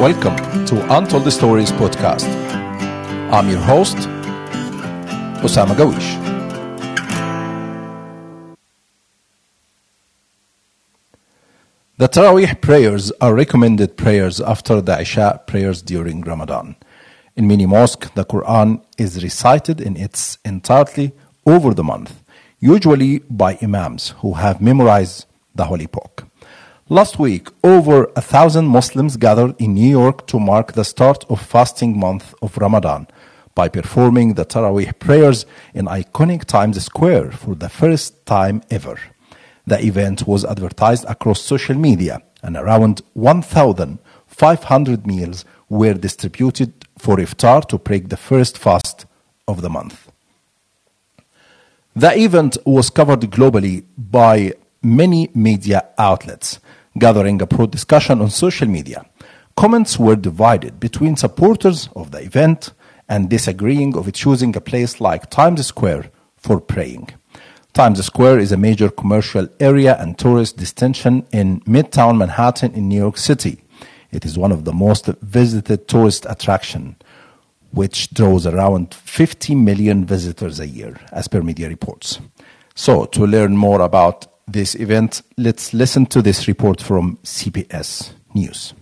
Welcome to Untold Stories podcast. I'm your host, Osama Gawish. The Taraweeh prayers are recommended prayers after the Isha prayers during Ramadan. In many mosques, the Quran is recited in its entirety over the month, usually by imams who have memorized the Holy Book. Last week, over 1,000 Muslims gathered in New York to mark the start of fasting month of Ramadan by performing the Taraweeh prayers in iconic Times Square for the first time ever. The event was advertised across social media, and around 1,500 meals were distributed for Iftar to break the first fast of the month. The event was covered globally by many media outlets, gathering a broad discussion on social media. Comments were divided between supporters of the event and disagreeing of choosing a place like Times Square for praying. Times Square is a major commercial area and tourist destination in Midtown Manhattan in New York City. It is one of the most visited tourist attractions, which draws around 50 million visitors a year, as per media reports. So, to learn more about this event, let's listen to this report from CBS News.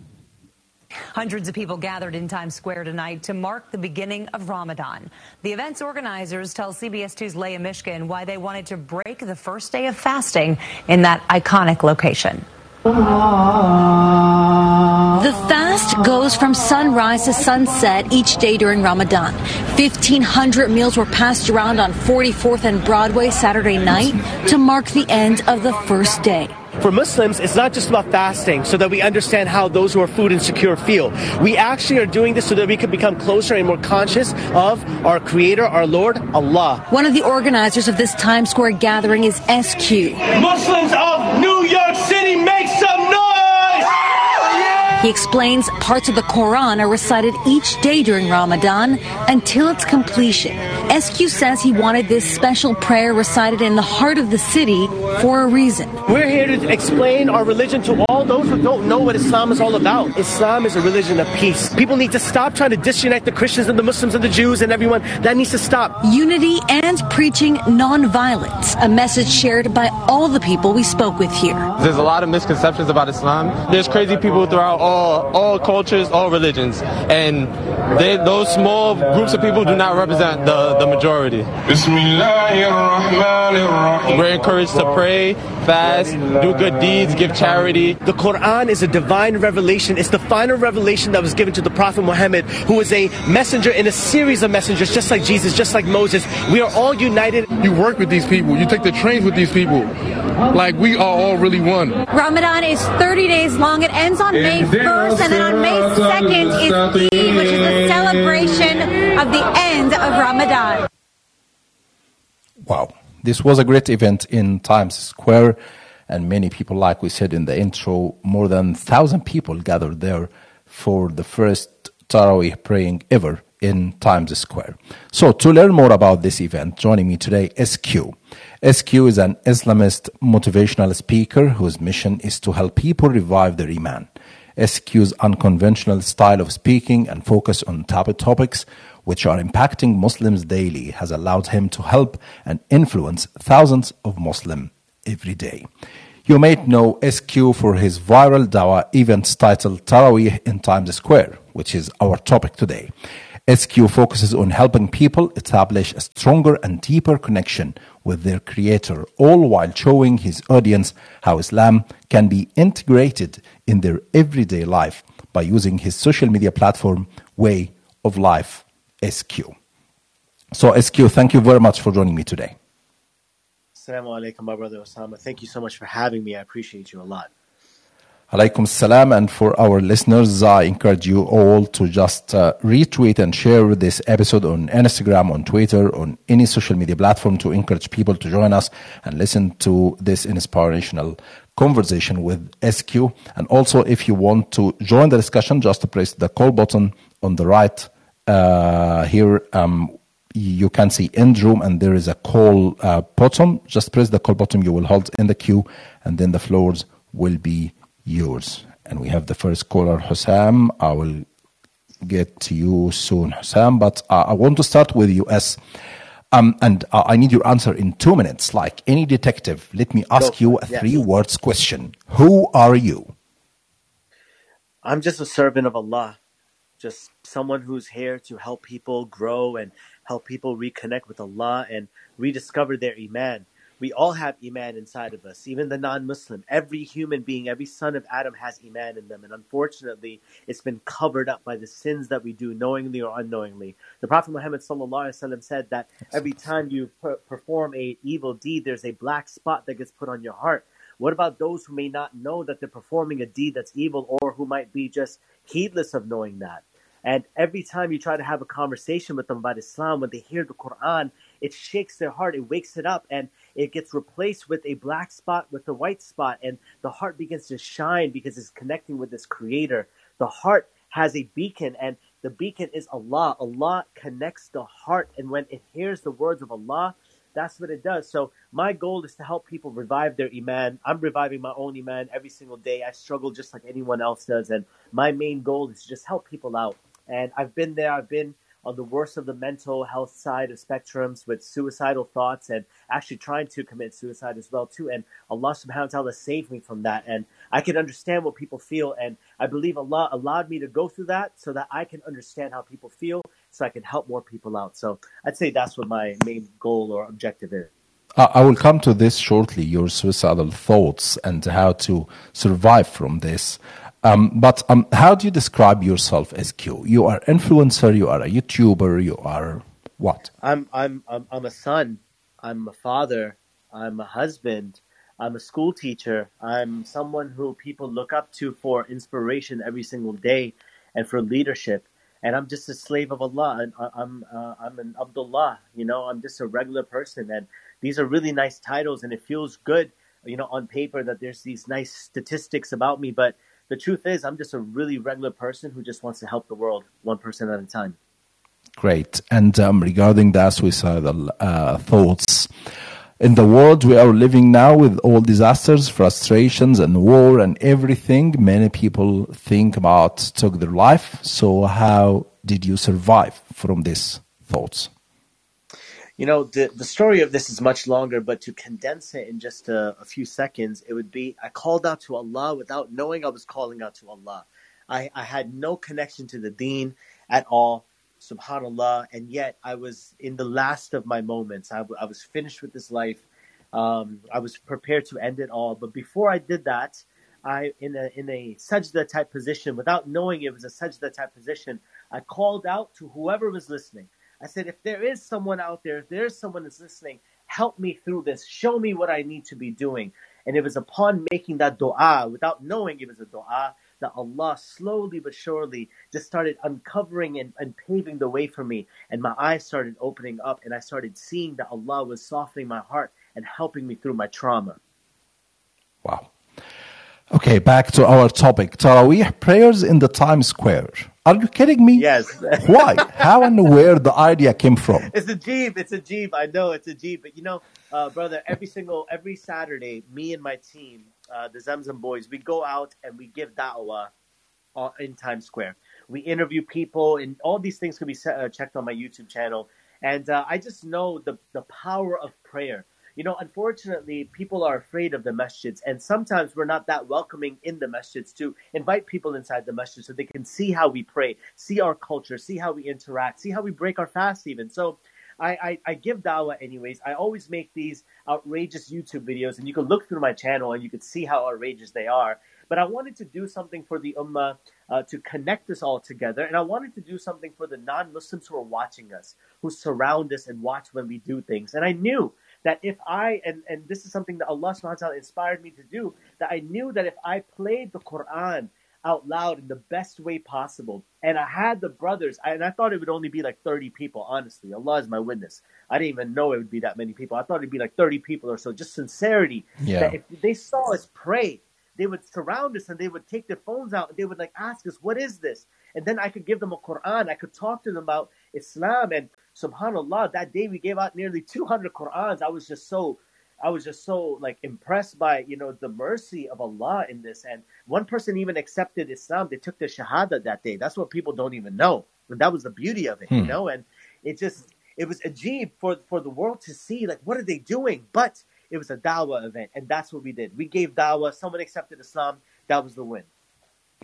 Hundreds of people gathered in Times Square tonight to mark the beginning of Ramadan. The event's organizers tell CBS 2's Leah Mishkin why they wanted to break the first day of fasting in that iconic location. The fast goes from sunrise to sunset each day during Ramadan. 1,500 meals were passed around on 44th and Broadway Saturday night to mark the end of the first day. For Muslims, it's not just about fasting so that we understand how those who are food insecure feel. We actually are doing this so that we can become closer and more conscious of our Creator, our Lord, Allah. One of the organizers of this Times Square gathering is SQ. Muslims of New York City, make some noise! He explains parts of the Quran are recited each day during Ramadan until its completion. SQ says he wanted this special prayer recited in the heart of the city for a reason. We're here to explain our religion to all those who don't know what Islam is all about. Islam is a religion of peace. People need to stop trying to disconnect the Christians and the Muslims and the Jews and everyone. That needs to stop. Unity and preaching nonviolence, a message shared by all the people we spoke with here. There's a lot of misconceptions about Islam. There's crazy people throughout all cultures, all religions. And those small groups of people do not represent the majority. We're encouraged to pray, fast, do good deeds, give charity. The Quran is a divine revelation. It's the final revelation that was given to the Prophet Muhammad, who is a messenger in a series of messengers, just like Jesus, just like Moses. We are all united. You work with these people. You take the trains with these people. Like, we are all really one. Ramadan is 30 days long. It ends on May 1st, and then on May 2nd is Deen, which is a celebration of the end of Ramadan. Wow, this was a great event in Times Square, and many people, like we said in the intro, more than 1,000 people gathered there for the first Taraweeh praying ever in Times Square. So, to learn more about this event, joining me today, SQ. SQ is an Islamist motivational speaker whose mission is to help people revive their Iman. SQ's unconventional style of speaking and focus on taboo topics which are impacting Muslims daily has allowed him to help and influence thousands of Muslims every day. You may know SQ for his viral Dua events titled Taraweeh in Times Square, which is our topic today. SQ focuses on helping people establish a stronger and deeper connection with their Creator, all while showing his audience how Islam can be integrated in their everyday life by using his social media platform, Way of Life SQ. So, SQ, thank you very much for joining me today. Assalamu alaikum, my brother Osama. Thank you so much for having me. I appreciate you a lot. Alaikum salam. And for our listeners, I encourage you all to just retweet and share this episode on Instagram, on Twitter, on any social media platform to encourage people to join us and listen to this inspirational conversation with SQ. And also, if you want to join the discussion, just press the call button on the right. Here you can see end room, and there is a call button. Just press the call button. You will hold in the queue, and then the floors will be yours. And we have the first caller, Husam. I will get to you soon, Husam, but I want to start with US. And I need your answer in 2 minutes, like any detective. Let me ask you a three-words question. Who are you? I'm just a servant of Allah, just someone who's here to help people grow and help people reconnect with Allah and rediscover their Iman. We all have Iman inside of us, even the non-Muslim. Every human being, every son of Adam has Iman in them. And unfortunately, it's been covered up by the sins that we do, knowingly or unknowingly. The Prophet Muhammad Sallallahu Alaihi Wasallam said that every time you perform an evil deed, there's a black spot that gets put on your heart. What about those who may not know that they're performing a deed that's evil, or who might be just heedless of knowing that? And every time you try to have a conversation with them about Islam, when they hear the Quran, it shakes their heart, it wakes it up, and it gets replaced with a black spot, with a white spot, and the heart begins to shine because it's connecting with its creator. The heart has a beacon, and the beacon is Allah. Allah connects the heart, and when it hears the words of Allah, that's what it does. So my goal is to help people revive their Iman. I'm reviving my own Iman every single day. I struggle just like anyone else does, and my main goal is to just help people out. And I've been there. I've been on the worst of the mental health side of spectrums, with suicidal thoughts and actually trying to commit suicide as well too. And Allah subhanahu wa ta'ala saved me from that. And I can understand what people feel. And I believe Allah allowed me to go through that so that I can understand how people feel, so I can help more people out. So I'd say that's what my main goal or objective is. I will come to this shortly, your suicidal thoughts and how to survive from this. But how do you describe yourself, SQ? You are influencer, you are a YouTuber, you are what? I'm a son, I'm a father, I'm a husband, I'm a school teacher, I'm someone who people look up to for inspiration every single day and for leadership. And I'm just a slave of Allah, and I'm an Abdullah, you know, I'm just a regular person. And these are really nice titles, and it feels good, you know, on paper that there's these nice statistics about me, but the truth is, I'm just a really regular person who just wants to help the world, one person at a time. Great. And regarding the suicidal thoughts, in the world we are living now with all disasters, frustrations, and war and everything, many people think about took their life. So how did you survive from these thoughts? You know, the story of this is much longer, but to condense it in just a few seconds, it would be, I called out to Allah without knowing I was calling out to Allah. I had no connection to the Deen at all, subhanAllah, and yet I was in the last of my moments. I was finished with this life. I was prepared to end it all. But before I did that, in a Sajda type position, without knowing it was a Sajda type position, I called out to whoever was listening. I said, if there is someone out there, if there's someone that's listening, help me through this. Show me what I need to be doing. And it was upon making that dua, without knowing it was a dua, that Allah slowly but surely just started uncovering and paving the way for me. And my eyes started opening up, and I started seeing that Allah was softening my heart and helping me through my trauma. Wow. Okay, back to our topic, Taraweeh prayers in the Times Square. Are you kidding me? Yes. Why? How and where the idea came from? It's a jeep. I know it's a jeep. But you know, brother, every Saturday, me and my team, the Zamzam boys, we go out and we give da'wah in Times Square. We interview people, and all these things can be checked on my YouTube channel. And I just know the power of prayer. You know, unfortunately, people are afraid of the masjids, and sometimes we're not that welcoming in the masjids to invite people inside the masjid so they can see how we pray, see our culture, see how we interact, see how we break our fast even. So I give da'wah anyways. I always make these outrageous YouTube videos, and you can look through my channel and you can see how outrageous they are. But I wanted to do something for the ummah to connect us all together. And I wanted to do something for the non-Muslims who are watching us, who surround us and watch when we do things. And I knew that if I, and this is something that Allah subhanahu wa ta'ala inspired me to do, that I knew that if I played the Quran out loud in the best way possible, and I had the brothers, and I thought it would only be like 30 people, honestly. Allah is my witness. I didn't even know it would be that many people. I thought it would be like 30 people or so, just sincerity. Yeah. That if they saw us pray, they would surround us and they would take their phones out and they would like ask us, what is this? And then I could give them a Quran. I could talk to them about Islam. And subhanAllah, that day we gave out nearly 200 Qur'ans. I was just so I was just so like impressed by, you know, the mercy of Allah in this. And one person even accepted Islam. They took the Shahada that day. That's what people don't even know. And that was the beauty of it, you know, and it just, it was ajeeb for the world to see, like, what are they doing? But it was a dawah event. And that's what we did. We gave dawah. Someone accepted Islam. That was the win.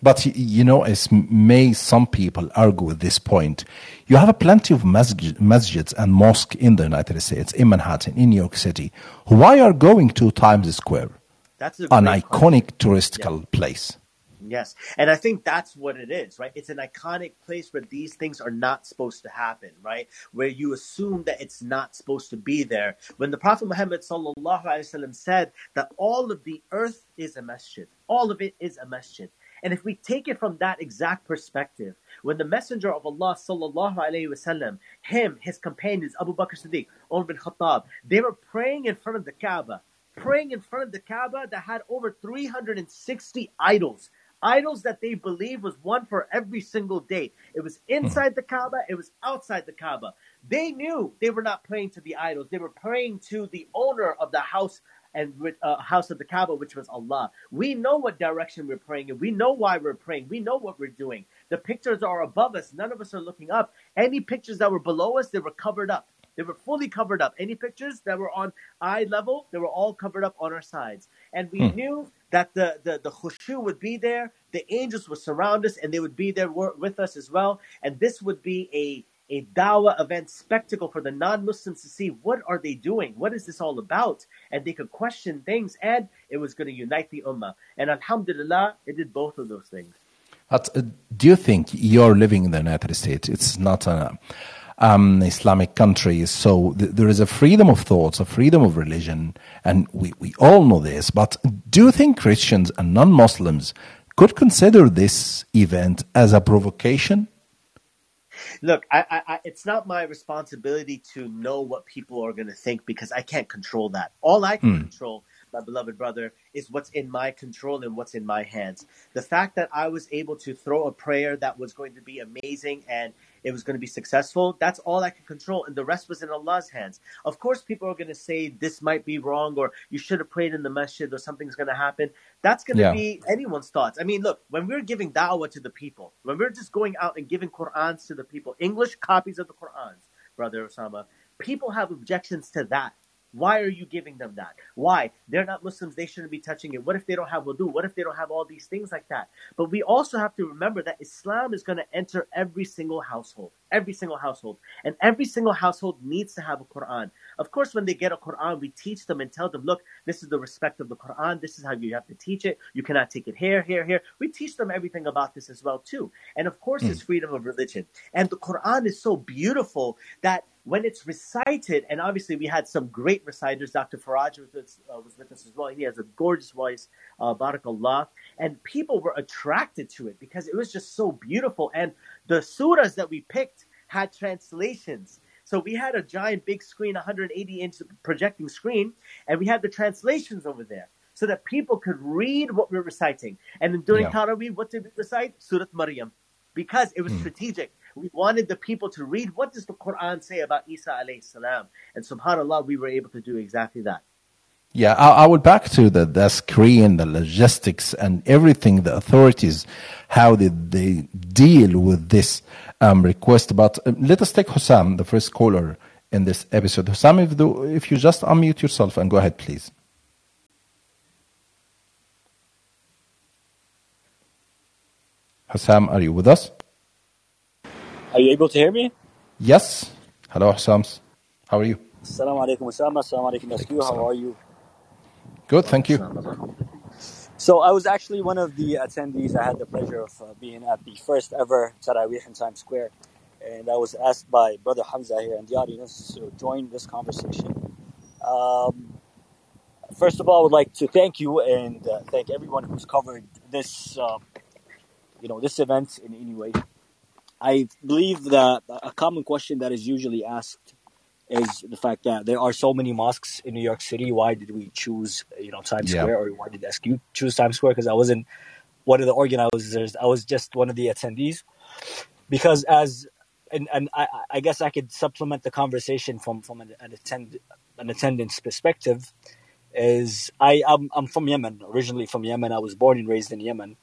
But, you know, as may some people argue at this point, you have plenty of masjids and mosques in the United States, in Manhattan, in New York City. Why are going to Times Square? That's an iconic touristical place. Yes. And I think that's what it is, right? It's an iconic place where these things are not supposed to happen, right? Where you assume that it's not supposed to be there. When the Prophet Muhammad Sallallahu Alaihi Wasallam said that all of the earth is a masjid, all of it is a masjid. And if we take it from that exact perspective, when the Messenger of Allah Sallallahu Alaihi Wasallam, him, his companions, Abu Bakr Siddiq, Umar bin Khattab, they were praying in front of the Kaaba, praying in front of the Kaaba that had over 360 idols. Idols that they believe was one for every single day. It was inside the Kaaba. It was outside the Kaaba. They knew they were not praying to the idols. They were praying to the owner of the house and house of the Kaaba, which was Allah. We know what direction we're praying in. We know why we're praying. We know what we're doing. The pictures are above us. None of us are looking up. Any pictures that were below us, they were covered up. They were fully covered up. Any pictures that were on eye level, they were all covered up on our sides. And we knew that the khushu would be there. The angels would surround us, and they would be there with us as well. And this would be a dawah event spectacle for the non-Muslims to see, what are they doing? What is this all about? And they could question things, and it was going to unite the ummah. And alhamdulillah, it did both of those things. But do you think you're living in the United States? It's not an Islamic country, so there is a freedom of thoughts, a freedom of religion, and we all know this. But do you think Christians and non-Muslims could consider this event as a provocation? Look, it's not my responsibility to know what people are going to think, because I can't control that. All I can control, my beloved brother, is what's in my control and what's in my hands. The fact that I was able to throw a prayer that was going to be amazing and it was going to be successful, that's all I can control, and the rest was in Allah's hands. Of course, people are going to say this might be wrong, or you should have prayed in the masjid, or something's going to happen. That's going to be anyone's thoughts. I mean, look, when we're giving da'wah to the people, when we're just going out and giving Qur'ans to the people, English copies of the Qur'ans, Brother Osama, people have objections to that. Why are you giving them that? Why? They're not Muslims. They shouldn't be touching it. What if they don't have wudu? What if they don't have all these things like that? But we also have to remember that Islam is going to enter every single household. Every single household. And every single household needs to have a Quran. Of course, when they get a Quran, we teach them and tell them, look, this is the respect of the Quran. This is how you have to teach it. You cannot take it here. We teach them everything about this as well, too. And of course, it's freedom of religion. And the Quran is so beautiful that when it's recited, and obviously we had some great reciters, Dr. Faraj was with us as well. He has a gorgeous voice, Barakallah. And people were attracted to it because it was just so beautiful. And the surahs that we picked had translations. So we had a giant big screen, 180-inch projecting screen, and we had the translations over there so that people could read what we're reciting. And during Taraweeh, what did we recite? Surah Maryam, because it was strategic. We wanted the people to read, what does the Quran say about Isa alayhi salam? And subhanAllah, we were able to do exactly that. Yeah, I would back to the screen, the logistics and everything, the authorities, how did they deal with this request? But let us take Husam, the first caller in this episode. Husam, if you just unmute yourself and go ahead, please. Husam, are you with us? Are you able to hear me? Yes. Hello, Husams. How are you? Assalamu alaikum, Husam. Assalamu alaikum, SQ. How are you? Good, thank you. So I was actually one of the attendees. I had the pleasure of being at the first ever Taraweeh in Times Square. And I was asked by Brother Hamza here in the audience to join this conversation. First of all, I would like to thank you and thank everyone who's covered this, this event in any way. I believe that a common question that is usually asked is the fact that there are so many mosques in New York City. Why did we choose, Times Square, or why did SQ choose Times Square? Because I wasn't one of the organizers. I was just one of the attendees. Because I guess I could supplement the conversation from an attendance perspective. is I'm from Yemen, originally from Yemen. I was born and raised in Yemen.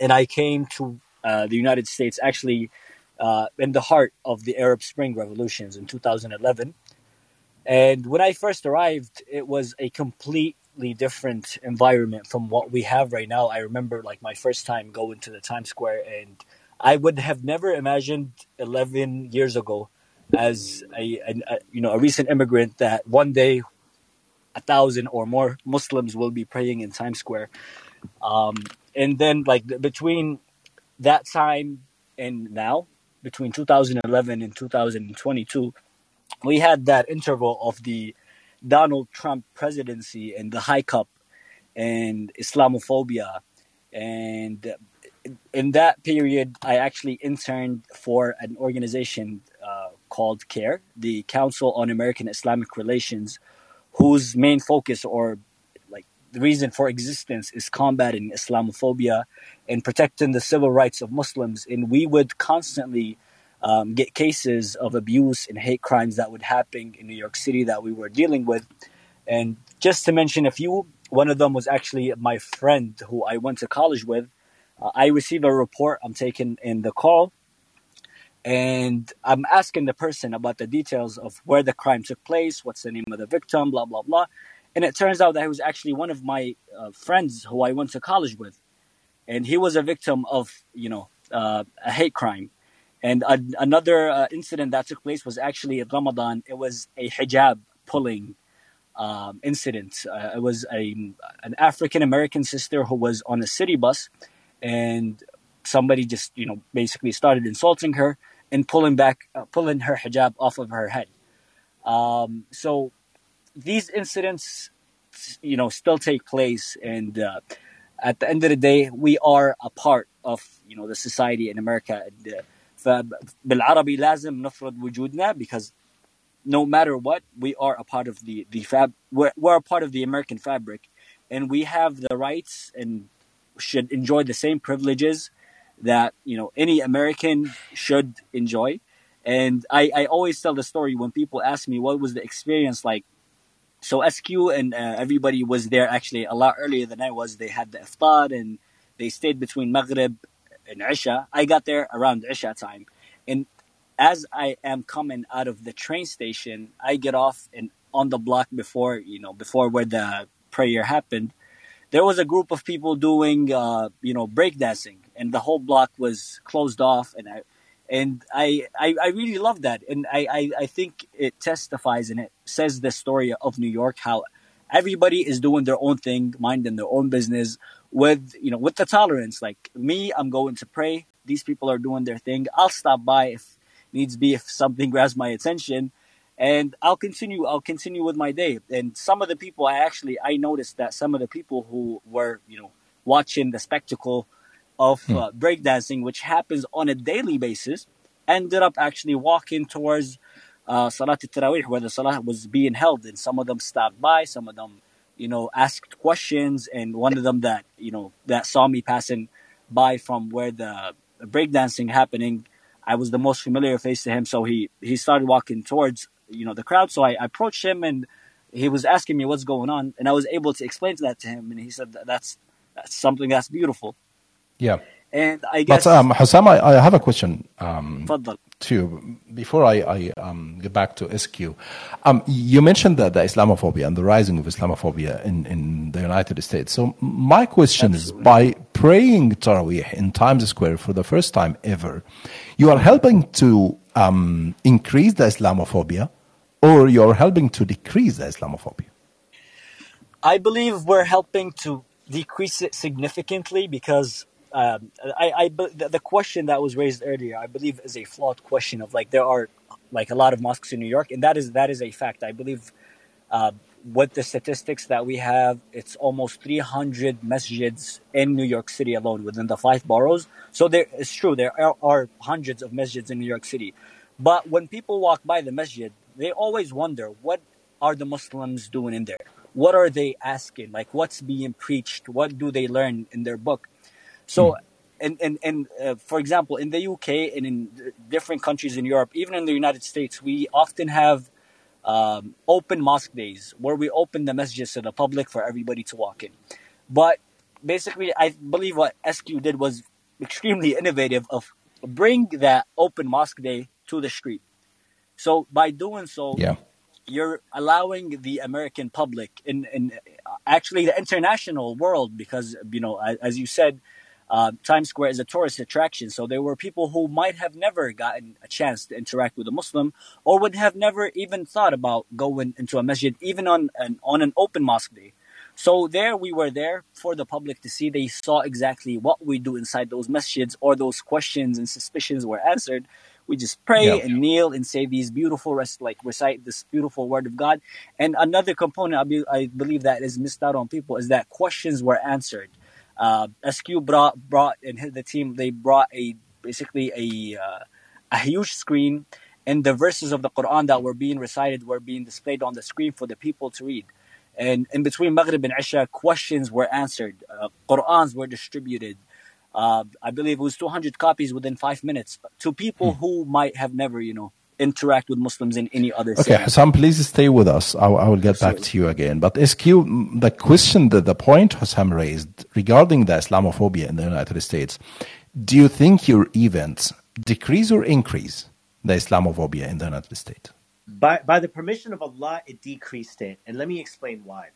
And I came to the United States actually in the heart of the Arab Spring revolutions in 2011. And when I first arrived, it was a completely different environment from what we have right now. I remember like my first time going to the Times Square, and I would have never imagined 11 years ago as a recent immigrant that one day 1,000 or more Muslims will be praying in Times Square. And then like between that time and now, between 2011 and 2022, we had that interval of the Donald Trump presidency and the hiccup and Islamophobia. And in that period, I actually interned for an organization called CARE, the Council on American Islamic Relations, whose main focus or like the reason for existence is combating Islamophobia and protecting the civil rights of Muslims. And we would constantly get cases of abuse and hate crimes that would happen in New York City that we were dealing with. And just to mention a few, one of them was actually my friend who I went to college with. I receive a report, I'm taken in the call, and I'm asking the person about the details of where the crime took place, what's the name of the victim, blah, blah, blah. And it turns out that he was actually one of my friends who I went to college with. And he was a victim of, a hate crime. And another incident that took place was actually in Ramadan. It was a hijab pulling incident. It was an African-American sister who was on a city bus, and somebody just, basically started insulting her and pulling her hijab off of her head. So these incidents, still take place. And at the end of the day, we are a part of, the society in America. And, فبالعربي لازم نفرض وجودنا, because no matter what, we are a part of we're a part of the American fabric, and we have the rights and should enjoy the same privileges that any American should enjoy. And I always tell the story when people ask me what was the experience like. So SQ and everybody was there actually a lot earlier than I was. They had the Iftar and they stayed between Maghrib and Isha. I got there around Isha time. And as I am coming out of the train station, I get off and on the block before where the prayer happened, there was a group of people doing, breakdancing, and the whole block was closed off. And I really loved that. And I think it testifies and it says the story of New York, how everybody is doing their own thing, minding their own business with the tolerance. Like me, I'm going to pray. These people are doing their thing. I'll stop by if needs be, if something grabs my attention. And I'll continue with my day. And some of the people, I noticed that some of the people who were, watching the spectacle of breakdancing, which happens on a daily basis, ended up actually walking towards Salat al-Taraweeh, where the Salah was being held. And some of them stopped by, some of them, asked questions. And one of them that, that saw me passing by from where the breakdancing happening, I was the most familiar face to him. So he started walking towards the crowd. So I approached him, and he was asking me what's going on, and I was able to explain that to him, and he said that's something that's beautiful. Yeah. And I guess, but Husam, I have a question too before I get back to SQ. You mentioned that the Islamophobia and the rising of Islamophobia in the United States. So my question is, by praying Taraweeh in Times Square for the first time ever, you are helping to increase the Islamophobia, or you're helping to decrease the Islamophobia? I believe we're helping to decrease it significantly, because the question that was raised earlier, I believe, is a flawed question of like there are like a lot of mosques in New York, and that is a fact. I believe with the statistics that we have, it's almost 300 masjids in New York City alone within the 5 boroughs. So it's true, there are hundreds of masjids in New York City. But when people walk by the masjid, they always wonder, what are the Muslims doing in there? What are they asking? Like, what's being preached? What do they learn in their book? So, and for example, in the UK and in different countries in Europe, even in the United States, we often have open mosque days where we open the masjid to the public for everybody to walk in. But basically, I believe what SQ did was extremely innovative of bring that open mosque day to the street. So by doing so, you're allowing the American public and actually the international world, because, you know, as you said, Times Square is a tourist attraction. So there were people who might have never gotten a chance to interact with a Muslim or would have never even thought about going into a masjid, even on an open mosque day. So there we were there for the public to see. They saw exactly what we do inside those masjids, or those questions and suspicions were answered. We just pray and kneel and say these beautiful recite this beautiful word of God. And another component I believe that is missed out on people is that questions were answered. SQ brought and the team, they brought a huge screen, and the verses of the Quran that were being recited were being displayed on the screen for the people to read. And in between Maghrib and Isha, questions were answered. Qur'ans were distributed. I believe it was 200 copies within 5 minutes to people who might have never, you know, interact with Muslims in any other city. Okay, Husam, please stay with us. I will get back to you again. But SQ, the question, the point Husam raised regarding the Islamophobia in the United States, do you think your events decrease or increase the Islamophobia in the United States? By the permission of Allah, it decreased it. And let me explain why.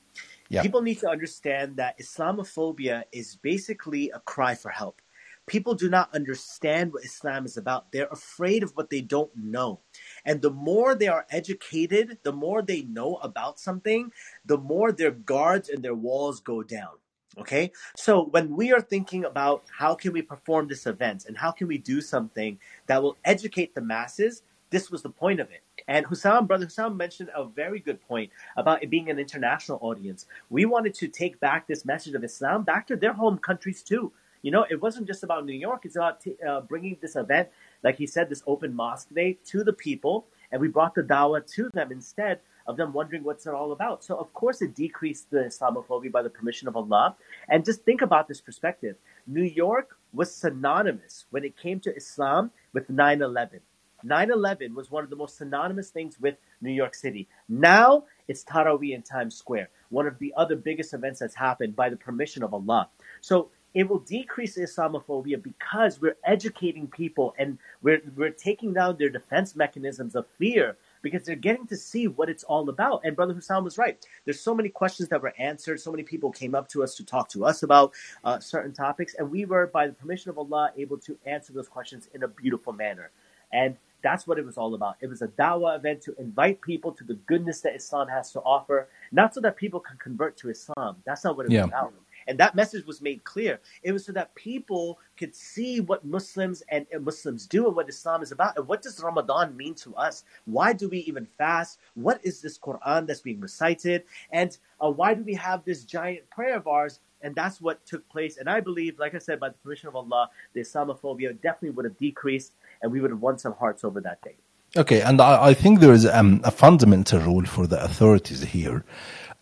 Yeah. People need to understand that Islamophobia is basically a cry for help. People do not understand what Islam is about. They're afraid of what they don't know. And the more they are educated, the more they know about something, the more their guards and their walls go down. Okay? So when we are thinking about how can we perform this event and how can we do something that will educate the masses, this was the point of it. And Brother Husam mentioned a very good point about it being an international audience. We wanted to take back this message of Islam back to their home countries too. You know, it wasn't just about New York. It's about bringing this event, like he said, this open mosque day to the people. And we brought the dawah to them instead of them wondering what's it all about. So, of course, it decreased the Islamophobia by the permission of Allah. And just think about this perspective. New York was synonymous when it came to Islam with 9/11. 9/11 was one of the most synonymous things with New York City. Now it's Taraweeh in Times Square, one of the other biggest events that's happened by the permission of Allah. So it will decrease Islamophobia because we're educating people and we're taking down their defense mechanisms of fear because they're getting to see what it's all about. And Brother Husam was right. There's so many questions that were answered. So many people came up to us to talk to us about certain topics. And we were, by the permission of Allah, able to answer those questions in a beautiful manner. And that's what it was all about. It was a dawah event to invite people to the goodness that Islam has to offer, not so that people can convert to Islam. That's not what it was about. And that message was made clear. It was so that people could see what Muslims and Muslims do and what Islam is about. And what does Ramadan mean to us? Why do we even fast? What is this Quran that's being recited? And why do we have this giant prayer of ours? And that's what took place. And I believe, like I said, by the permission of Allah, the Islamophobia definitely would have decreased, and we would have won some hearts over that day. Okay, and I think there is a fundamental rule for the authorities here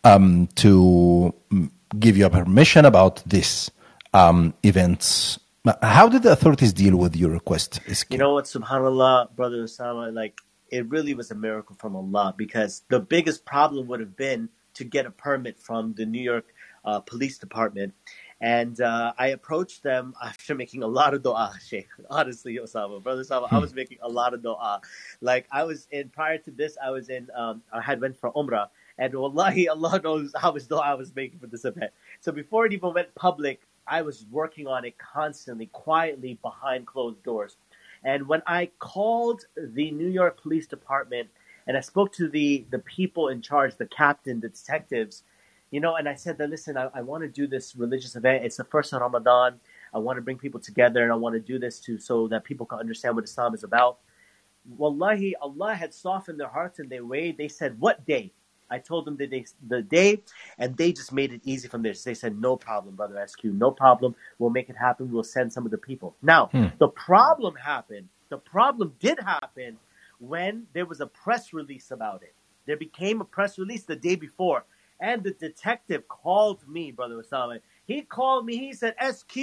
to give you a permission about this event. How did the authorities deal with your request? You know what, subhanAllah, Brother Osama, it really was a miracle from Allah, because the biggest problem would have been to get a permit from the New York police department. And I approached them after making a lot of dua, Sheikh. Honestly, Osama, Brother Osama, I was making a lot of dua. Prior to this, I was in, I had went for Umrah. And Wallahi, Allah knows how much dua I was making for this event. So before it even went public, I was working on it constantly, quietly, behind closed doors. And when I called the New York Police Department and I spoke to the people in charge, the captain, the detectives, you know, and I said that, listen, I want to do this religious event. It's the first of Ramadan. I want to bring people together, and I want to do this so that people can understand what Islam is about. Wallahi, Allah had softened their hearts and their way. They said, what day? I told them the day, and they just made it easy from there. So they said, no problem, Brother SQ, no problem. We'll make it happen. We'll send some of the people. Now, the problem happened. The problem did happen when there was a press release about it. There became a press release the day before. And the detective called me, Brother Osama. He called me. He said, SQ,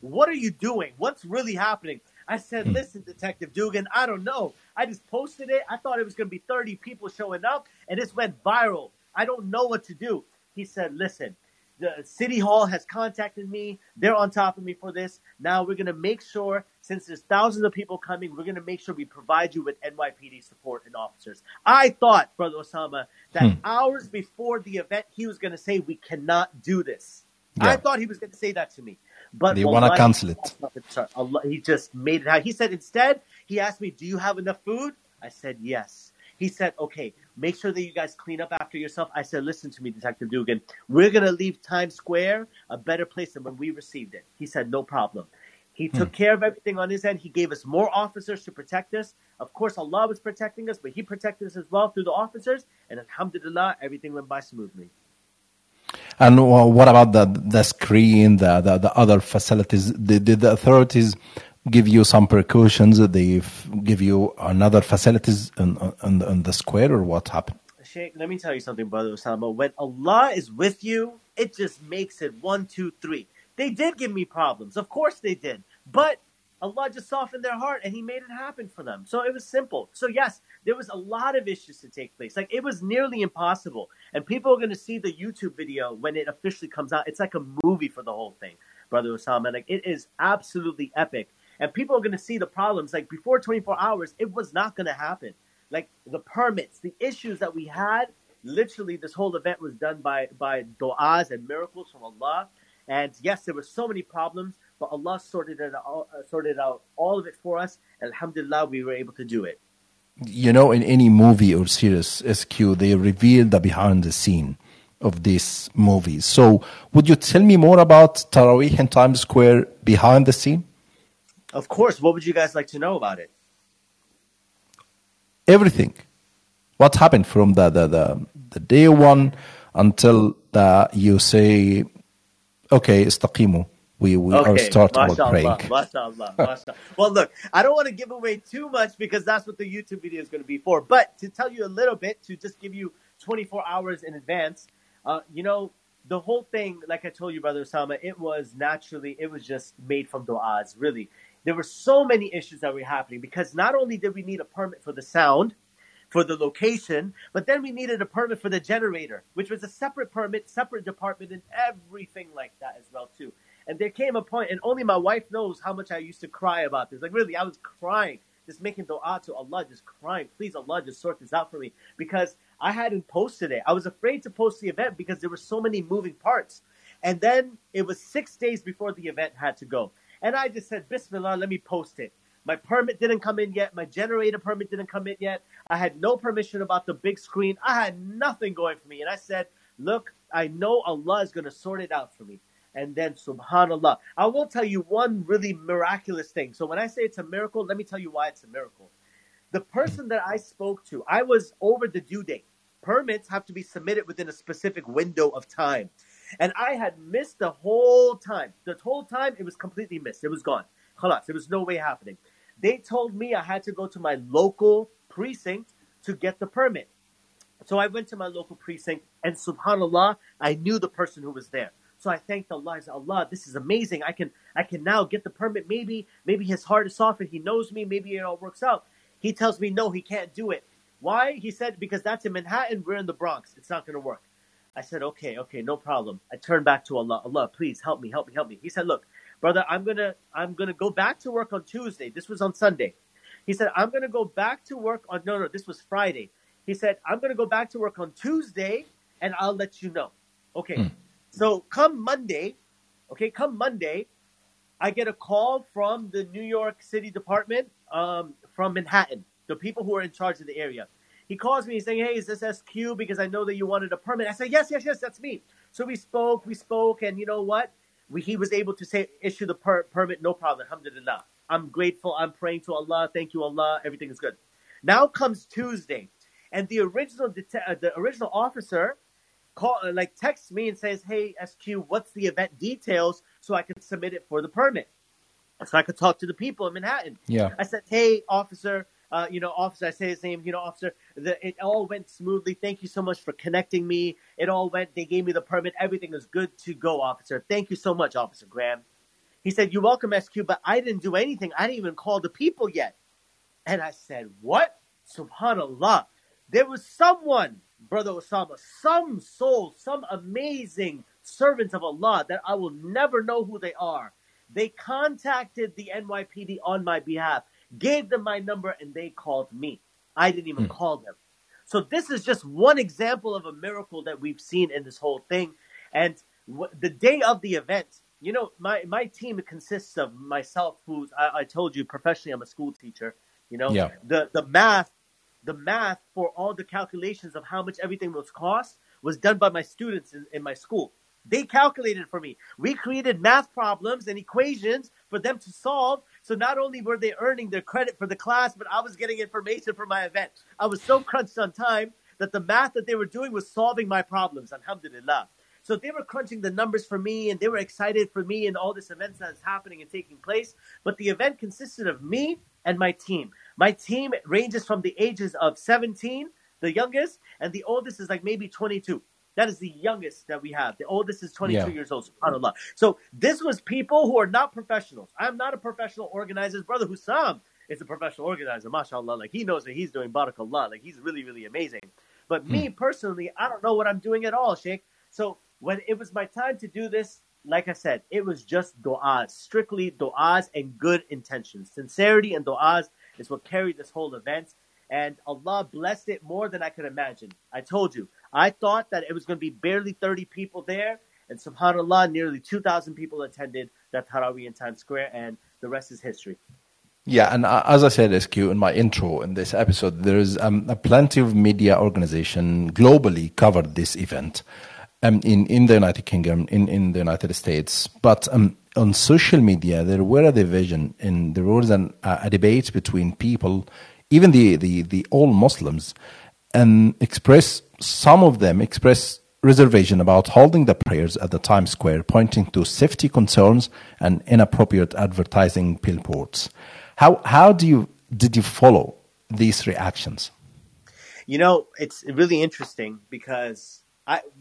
what are you doing? What's really happening? I said, listen, Detective Dugan, I don't know. I just posted it. I thought it was going to be 30 people showing up, and this went viral. I don't know what to do. He said, listen, the City Hall has contacted me. They're on top of me for this. Now we're going to make sure, since there's thousands of people coming, we're going to make sure we provide you with NYPD support and officers. I thought, Brother Osama, that hours before the event, he was going to say, we cannot do this. Yeah. I thought he was going to say that to me. But they want to cancel it. Allah, he just made it out. He said, instead, he asked me, do you have enough food? I said, yes. He said, okay, make sure that you guys clean up after yourself. I said, listen to me, Detective Dugan. We're going to leave Times Square a better place than when we received it. He said, no problem. He took care of everything on his end. He gave us more officers to protect us. Of course, Allah was protecting us, but he protected us as well through the officers. And alhamdulillah, everything went by smoothly. And what about the screen, the other facilities? Did the authorities give you some precautions? Did they give you another facilities in the square, or what happened? Sheikh, let me tell you something, Brother Osama. When Allah is with you, it just makes it 1, 2, 3. They did give me problems. Of course they did. But Allah just softened their heart and he made it happen for them. So it was simple. So yes, there was a lot of issues to take place. Like it was nearly impossible. And people are going to see the YouTube video when it officially comes out. It's like a movie for the whole thing, Brother Osama. Like it is absolutely epic. And people are going to see the problems. Like before 24 hours, it was not going to happen. Like the permits, the issues that we had, literally this whole event was done by du'as and miracles from Allah. And yes, there were so many problems, but Allah sorted out all of it for us. Alhamdulillah, we were able to do it. You know, in any movie or series, SQ, they reveal the behind the scene of this movie. So would you tell me more about Taraweeh in Times Square behind the scene? Of course. What would you guys like to know about it? Everything. What happened from the day one until you say, okay, istaqimu. We are starting with praying. MashaAllah, MashaAllah. Well, look, I don't want to give away too much because that's what the YouTube video is going to be for. But to tell you a little bit, to just give you 24 hours in advance, you know, the whole thing, like I told you, Brother Osama, it was just made from du'as, really. There were so many issues that were happening because not only did we need a permit for the sound, for the location, but then we needed a permit for the generator, which was a separate permit, separate department, and everything like that as well, too. And there came a point, and only my wife knows how much I used to cry about this. Like, really, I was crying, just making dua to Allah, just crying. Please, Allah, just sort this out for me. Because I hadn't posted it. I was afraid to post the event because there were so many moving parts. And then it was 6 days before the event had to go. And I just said, Bismillah, let me post it. My permit didn't come in yet. My generator permit didn't come in yet. I had no permission about the big screen. I had nothing going for me. And I said, look, I know Allah is going to sort it out for me. And then, subhanallah, I will tell you one really miraculous thing. So when I say it's a miracle, let me tell you why it's a miracle. The person that I spoke to, I was over the due date. Permits have to be submitted within a specific window of time. And I had missed the whole time. The whole time, it was completely missed. It was gone. Khalas, there was no way happening. They told me I had to go to my local precinct to get the permit. So I went to my local precinct, and subhanallah, I knew the person who was there. So I thanked Allah. I said, Allah, this is amazing. I can now get the permit. Maybe his heart is softened. He knows me. Maybe it all works out. He tells me, no, he can't do it. Why? He said, because that's in Manhattan. We're in the Bronx. It's not going to work. I said, okay, no problem. I turned back to Allah. Allah, please help me. He said, look, brother, I'm gonna go back to work on Tuesday. This was on Sunday. He said, I'm going to go back to work on, no, this was Friday. He said, I'm going to go back to work on Tuesday, and I'll let you know. Okay. So come Monday, I get a call from the New York City department, from Manhattan, the people who are in charge of the area. He calls me, he's saying, hey, is this SQ? Because I know that you wanted a permit. I said, yes, that's me. So we spoke, and you know what? He was able to issue the permit, no problem, alhamdulillah. I'm grateful, I'm praying to Allah, thank you Allah, everything is good. Now comes Tuesday, and the original officer texts me and says, hey, SQ, what's the event details so I can submit it for the permit? So I could talk to the people in Manhattan. Yeah. I said, hey, officer, I say his name, officer, it all went smoothly. Thank you so much for connecting me. They gave me the permit. Everything is good to go, officer. Thank you so much, Officer Graham. He said, "You're welcome, SQ, but I didn't do anything. I didn't even call the people yet." And I said, "What? Subhanallah." There was someone, Brother Osama, some soul, some amazing servants of Allah that I will never know who they are. They contacted the NYPD on my behalf, gave them my number, and they called me. I didn't even call them. So this is just one example of a miracle that we've seen in this whole thing. And the day of the event, you know, my team consists of myself, who's, I told you, professionally, I'm a school teacher. You know, yeah. the math for all the calculations of how much everything was cost was done by my students in my school. They calculated for me. We created math problems and equations for them to solve. So not only were they earning their credit for the class, but I was getting information for my event. I was so crunched on time that the math that they were doing was solving my problems. Alhamdulillah. So they were crunching the numbers for me, and they were excited for me and all this events that's happening and taking place. But the event consisted of me and my team. My team ranges from the ages of 17, the youngest, and the oldest is like maybe 22. That is the youngest that we have. The oldest is 22 years old, subhanAllah. So this was people who are not professionals. I'm not a professional organizer. Brother Husam is a professional organizer, mashallah. Like, he knows what he's doing, barakallah. Like, he's really, really amazing. But me personally, I don't know what I'm doing at all, Sheikh. So when it was my time to do this, like I said, it was just du'as, strictly du'as and good intentions. Sincerity and du'as is what carried this whole event. And Allah blessed it more than I could imagine. I told you, I thought that it was going to be barely 30 people there. And subhanAllah, nearly 2,000 people attended that Taraweeh in Times Square. And the rest is history. Yeah, and as I said, SQ, in my intro in this episode, there is a plenty of media organization globally covered this event. In the United Kingdom, in the United States. But on social media, there were a division, and there was a debate between people, even the all Muslims, and some of them expressed reservation about holding the prayers at the Times Square, pointing to safety concerns and inappropriate advertising billboards. How did you follow these reactions? You know, it's really interesting because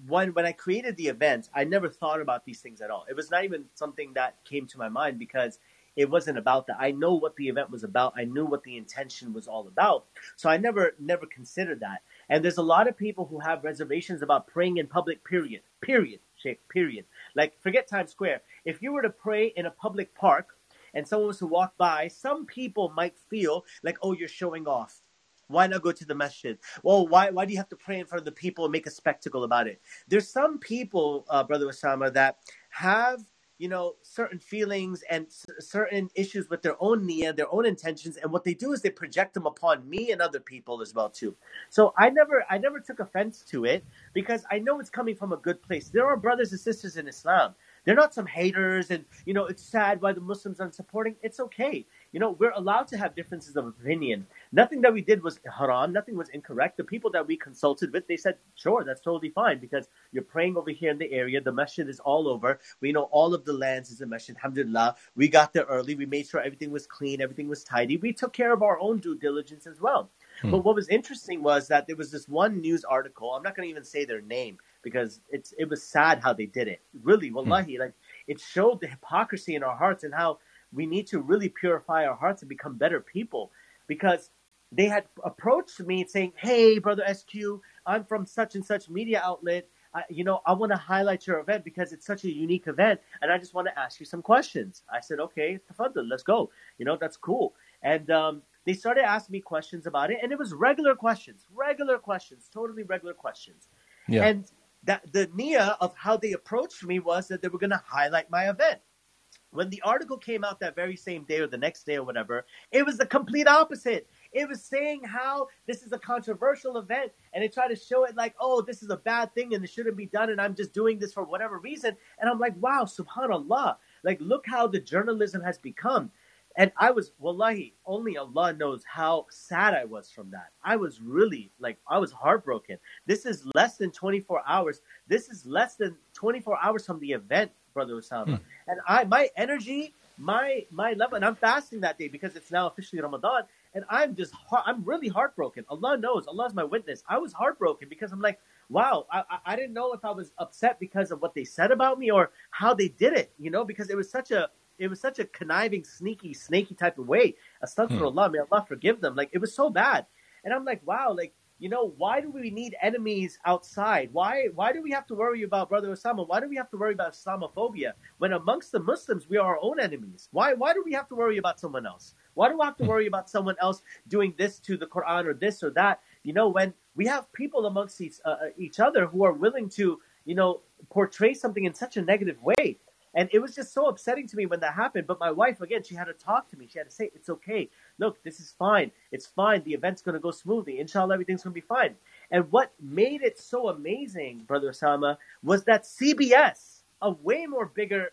when I created the event, I never thought about these things at all. It was not even something that came to my mind because it wasn't about that. I know what the event was about. I knew what the intention was all about. So I never considered that. And there's a lot of people who have reservations about praying in public, period. Period, Sheikh, period. Like, forget Times Square. If you were to pray in a public park and someone was to walk by, some people might feel like, oh, you're showing off. Why not go to the masjid? Well, why do you have to pray in front of the people and make a spectacle about it? There's some people, Brother Osama, that have, you know, certain feelings and certain issues with their own niyyah, their own intentions, and what they do is they project them upon me and other people as well too. So I never took offense to it because I know it's coming from a good place. There are brothers and sisters in Islam. They're not some haters and, you know, it's sad why the Muslims aren't supporting. It's okay. You know, we're allowed to have differences of opinion. Nothing that we did was haram. Nothing was incorrect. The people that we consulted with, they said, sure, that's totally fine because you're praying over here in the area. The masjid is all over. We know all of the lands is a masjid. Alhamdulillah, we got there early. We made sure everything was clean. Everything was tidy. We took care of our own due diligence as well. But what was interesting was that there was this one news article. I'm not going to even say their name because it was sad how they did it. Really, wallahi, like, it showed the hypocrisy in our hearts and how we need to really purify our hearts and become better people. Because they had approached me saying, hey, Brother SQ, I'm from such and such media outlet. You know, I want to highlight your event because it's such a unique event. And I just want to ask you some questions. I said, okay, tafadhal, let's go. You know, that's cool. And they started asking me questions about it. And it was regular questions. Yeah. And that the niyyah of how they approached me was that they were going to highlight my event. When the article came out that very same day or the next day or whatever, it was the complete opposite. It was saying how this is a controversial event and they try to show it like, oh, this is a bad thing and it shouldn't be done and I'm just doing this for whatever reason. And I'm like, wow, subhanAllah, like, look how the journalism has become. And I was, wallahi, only Allah knows how sad I was from that. I was really, like, I was heartbroken. This is less than 24 hours. This is less than 24 hours from the event, Brother Osama. And my energy, my level, and I'm fasting that day because it's now officially Ramadan, and I'm really heartbroken. Allah knows. Allah is my witness. I was heartbroken because I'm like, wow, I didn't know if I was upset because of what they said about me or how they did it, you know, because it was such a It was such a conniving, sneaky, snaky type of way. Astaghfirullah, may Allah forgive them. Like, it was so bad. And I'm like, wow, like, you know, why do we need enemies outside? Why do we have to worry about Brother Osama? Why do we have to worry about Islamophobia when amongst the Muslims we are our own enemies? Why do we have to worry about someone else? Why do I have to worry about someone else doing this to the Quran or this or that? You know, when we have people amongst each other who are willing to, you know, portray something in such a negative way. And it was just so upsetting to me when that happened. But my wife, again, she had to talk to me. She had to say, it's okay. Look, this is fine. It's fine. The event's going to go smoothly. Inshallah, everything's going to be fine. And what made it so amazing, Brother Osama, was that CBS, a way more bigger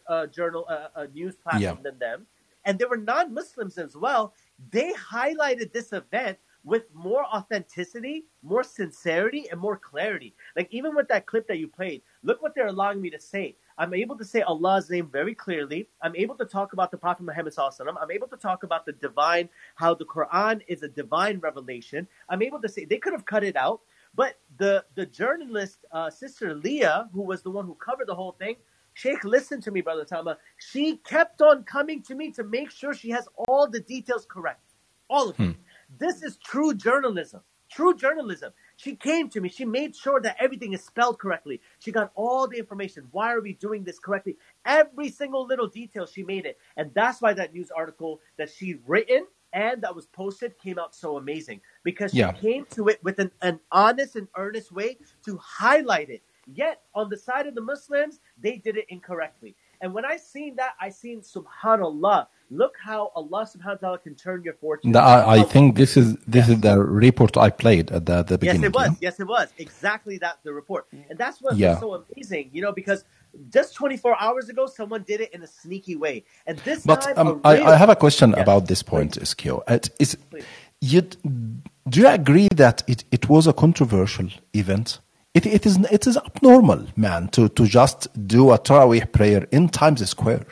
news platform than them, and there were non-Muslims as well, they highlighted this event with more authenticity, more sincerity, and more clarity. Like, even with that clip that you played, look what they're allowing me to say. I'm able to say Allah's name very clearly. I'm able to talk about the Prophet Muhammad Sallallahu Alaihi Wasallam. I'm able to talk about the divine, how the Quran is a divine revelation. I'm able to say, they could have cut it out, but the journalist, Sister Leah, who was the one who covered the whole thing, Sheikh, listen to me, Brother Tama. She kept on coming to me to make sure she has all the details correct. All of it. This is true journalism. True journalism. She came to me. She made sure that everything is spelled correctly. She got all the information. Why are we doing this correctly? Every single little detail, she made it. And that's why that news article that she'd written and that was posted came out so amazing. Because she came to it with an honest and earnest way to highlight it. Yet, on the side of the Muslims, they did it incorrectly. And when I seen that, I seen, subhanAllah, look how Allah subhanahu wa ta'ala can turn your fortune. I think this is the report I played at the beginning. Yes, it was. Yes, it was. Exactly that, the report. And that's what was so amazing, you know, because just 24 hours ago, someone did it in a sneaky way. And this I have a question about this point, SQ. Do you agree that it was a controversial event? It is abnormal, man, to just do a Taraweeh prayer in Times Square.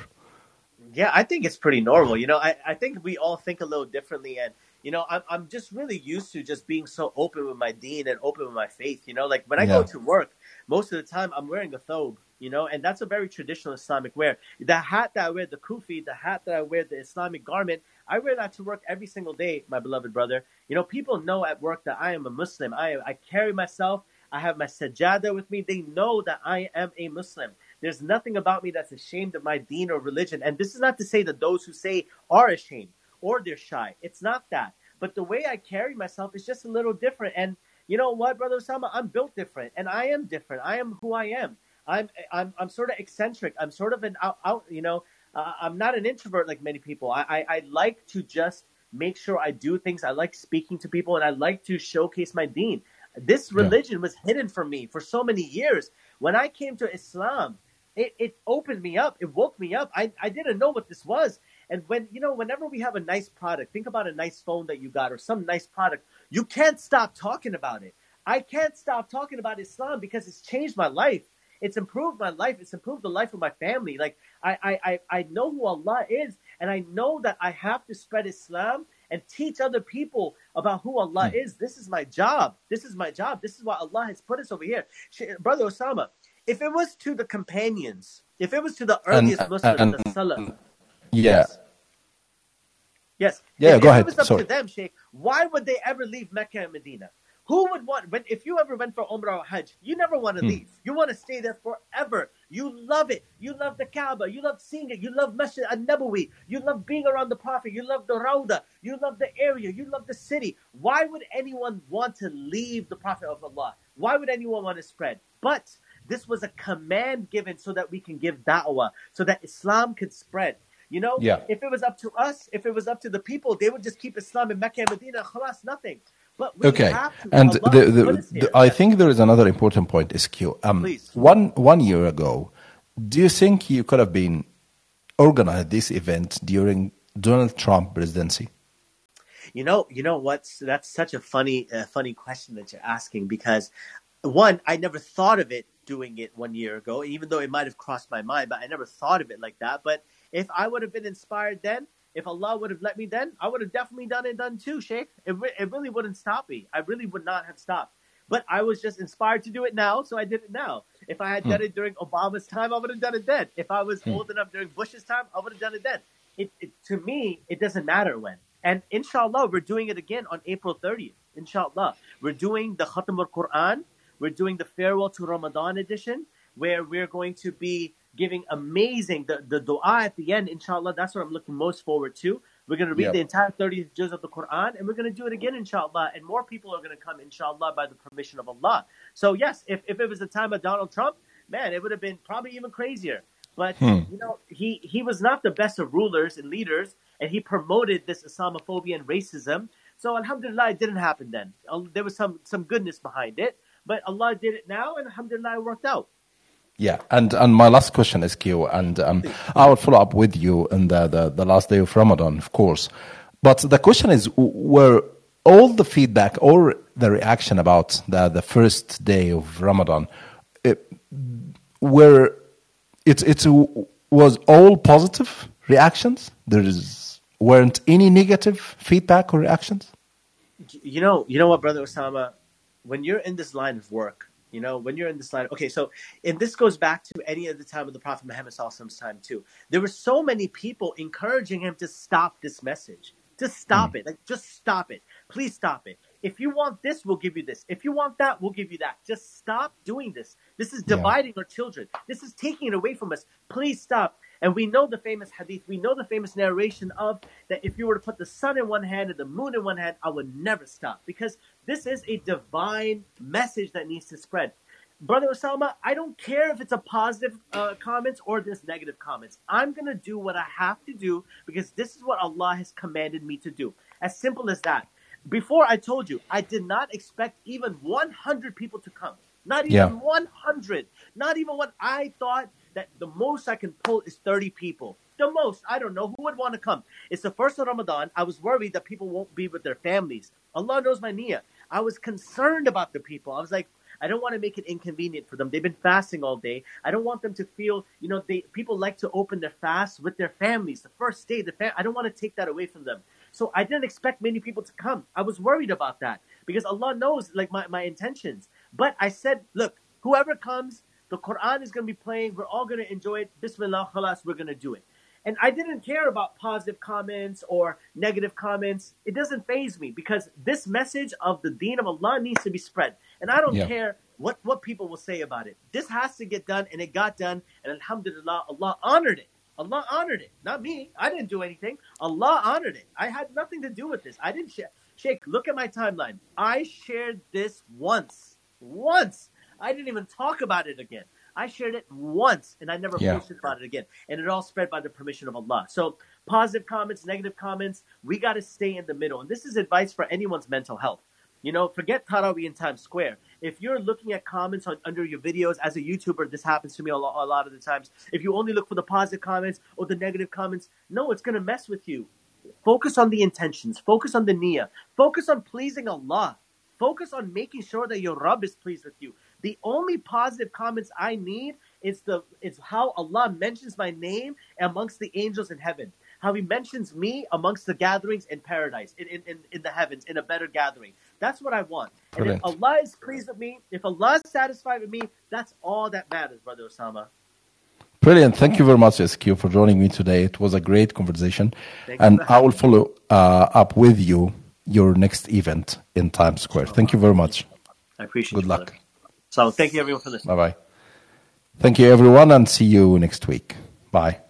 Yeah, I think it's pretty normal. You know, I think we all think a little differently. And, you know, I'm just really used to just being so open with my deen and open with my faith. You know, like when I go to work, most of the time I'm wearing a thobe, you know, and that's a very traditional Islamic wear. The hat that I wear, the kufi, the hat that I wear, the Islamic garment, I wear that to work every single day, my beloved brother. You know, people know at work that I am a Muslim. I carry myself. I have my sajda with me. They know that I am a Muslim. There's nothing about me that's ashamed of my deen or religion. And this is not to say that those who say are ashamed or they're shy. It's not that. But the way I carry myself is just a little different. And you know what, Brother Osama? I'm built different. And I am different. I am who I am. I'm sort of eccentric. I'm sort of an out you know, I'm not an introvert like many people. I like to just make sure I do things. I like speaking to people. And I like to showcase my deen. This religion was hidden from me for so many years. When I came to Islam, it opened me up. It woke me up. I didn't know what this was. And when, you know, whenever we have a nice product, think about a nice phone that you got or some nice product, you can't stop talking about it. I can't stop talking about Islam because it's changed my life. It's improved my life. It's improved the life of my family. Like I know who Allah is, and I know that I have to spread Islam and teach other people about who Allah is. This is my job. This is my job. This is why Allah has put us over here. Brother Osama, if it was to the companions, if it was to the earliest Muslims, the Salaf. If go ahead. It was up to them, Sheikh, why would they ever leave Mecca and Medina? Who would want, if you ever went for Umrah or Hajj, you never want to leave. You want to stay there forever. You love it. You love the Kaaba. You love seeing it. You love Masjid al-Nabawi. You love being around the Prophet. You love the Rawda. You love the area. You love the city. Why would anyone want to leave the Prophet of Allah? Why would anyone want to spread? But this was a command given so that we can give da'wah, so that Islam could spread. You know, if it was up to us, if it was up to the people, they would just keep Islam in Mecca and Medina, Khalas, nothing. But we have to. And I think there is another important point, SQ. One year ago, do you think you could have been organized this event during Donald Trump presidency? You know what? That's such a funny question that you're asking because, one, I never thought of it doing it 1 year ago, even though it might have crossed my mind, but I never thought of it like that. But if I would have been inspired then, if Allah would have let me then, I would have definitely done too, Sheikh. It really wouldn't stop me. I really would not have stopped. But I was just inspired to do it now, so I did it now. If I had done it during Obama's time, I would have done it then. If I was old enough during Bush's time, I would have done it then. It to me, it doesn't matter when. And inshallah, we're doing it again on April 30th. Inshallah. We're doing the Khatam al-Quran. We're doing the Farewell to Ramadan edition, where we're going to be giving amazing, the dua at the end, inshallah. That's what I'm looking most forward to. We're going to read the entire 30th juz of the Quran, and we're going to do it again, inshallah. And more people are going to come, inshallah, by the permission of Allah. So yes, if it was the time of Donald Trump, man, it would have been probably even crazier. But, you know, he was not the best of rulers and leaders, and he promoted this Islamophobia and racism. So alhamdulillah, it didn't happen then. There was some goodness behind it. But Allah did it now, and alhamdulillah, it worked out. Yeah, and my last question is, Q, and I will follow up with you in the last day of Ramadan, of course. But the question is, were all the feedback or the reaction about the first day of Ramadan, it was all positive reactions? Weren't any negative feedback or reactions? You know what, Brother Osama, when you're in this line of work. You know, when you're in this line, okay, so, and this goes back to any of the time of the Prophet Muhammad Sallallahu time too. There were so many people encouraging him to stop this message. Just stop it. Like, just stop it. Please stop it. If you want this, we'll give you this. If you want that, we'll give you that. Just stop doing this. This is dividing our children. This is taking it away from us. Please stop. And we know the famous hadith. We know the famous narration of that if you were to put the sun in one hand and the moon in one hand, I would never stop. Because this is a divine message that needs to spread. Brother Osama, I don't care if it's a positive comments or this negative comments. I'm going to do what I have to do because this is what Allah has commanded me to do. As simple as that. Before I told you, I did not expect even 100 people to come. Not even 100. Not even what I thought that the most I can pull is 30 people. The most. I don't know who would want to come. It's the first of Ramadan. I was worried that people won't be with their families. Allah knows my niyyah. I was concerned about the people. I was like, I don't want to make it inconvenient for them. They've been fasting all day. I don't want them to feel, you know, people like to open their fast with their families. The first day, I don't want to take that away from them. So I didn't expect many people to come. I was worried about that because Allah knows like my intentions. But I said, look, whoever comes, the Quran is going to be playing. We're all going to enjoy it. Bismillah, khalas, we're going to do it. And I didn't care about positive comments or negative comments. It doesn't faze me because this message of the deen of Allah needs to be spread. And I don't care what people will say about it. This has to get done, and it got done. And alhamdulillah, Allah honored it. Allah honored it. Not me. I didn't do anything. Allah honored it. I had nothing to do with this. I didn't share. Sheikh, look at my timeline. I shared this once. Once. I didn't even talk about it again. I shared it once, and I never posted about it again. And it all spread by the permission of Allah. So positive comments, negative comments, we got to stay in the middle. And this is advice for anyone's mental health. You know, forget Taraweeh in Times Square. If you're looking at comments under your videos, as a YouTuber, this happens to me a lot of the times. If you only look for the positive comments or the negative comments, no, it's going to mess with you. Focus on the intentions. Focus on the niyyah. Focus on pleasing Allah. Focus on making sure that your Rabb is pleased with you. The only positive comments I need is how Allah mentions my name amongst the angels in heaven. How He mentions me amongst the gatherings in paradise, in the heavens, in a better gathering. That's what I want. Brilliant. And if Allah is pleased with me, if Allah is satisfied with me, that's all that matters, Brother Osama. Brilliant. Thank you very much, SQ, for joining me today. It was a great conversation. And I will follow up with you your next event in Times Square. Thank you very much. I appreciate it. Good luck. So thank you everyone for listening. Bye-bye. Thank you everyone and see you next week. Bye.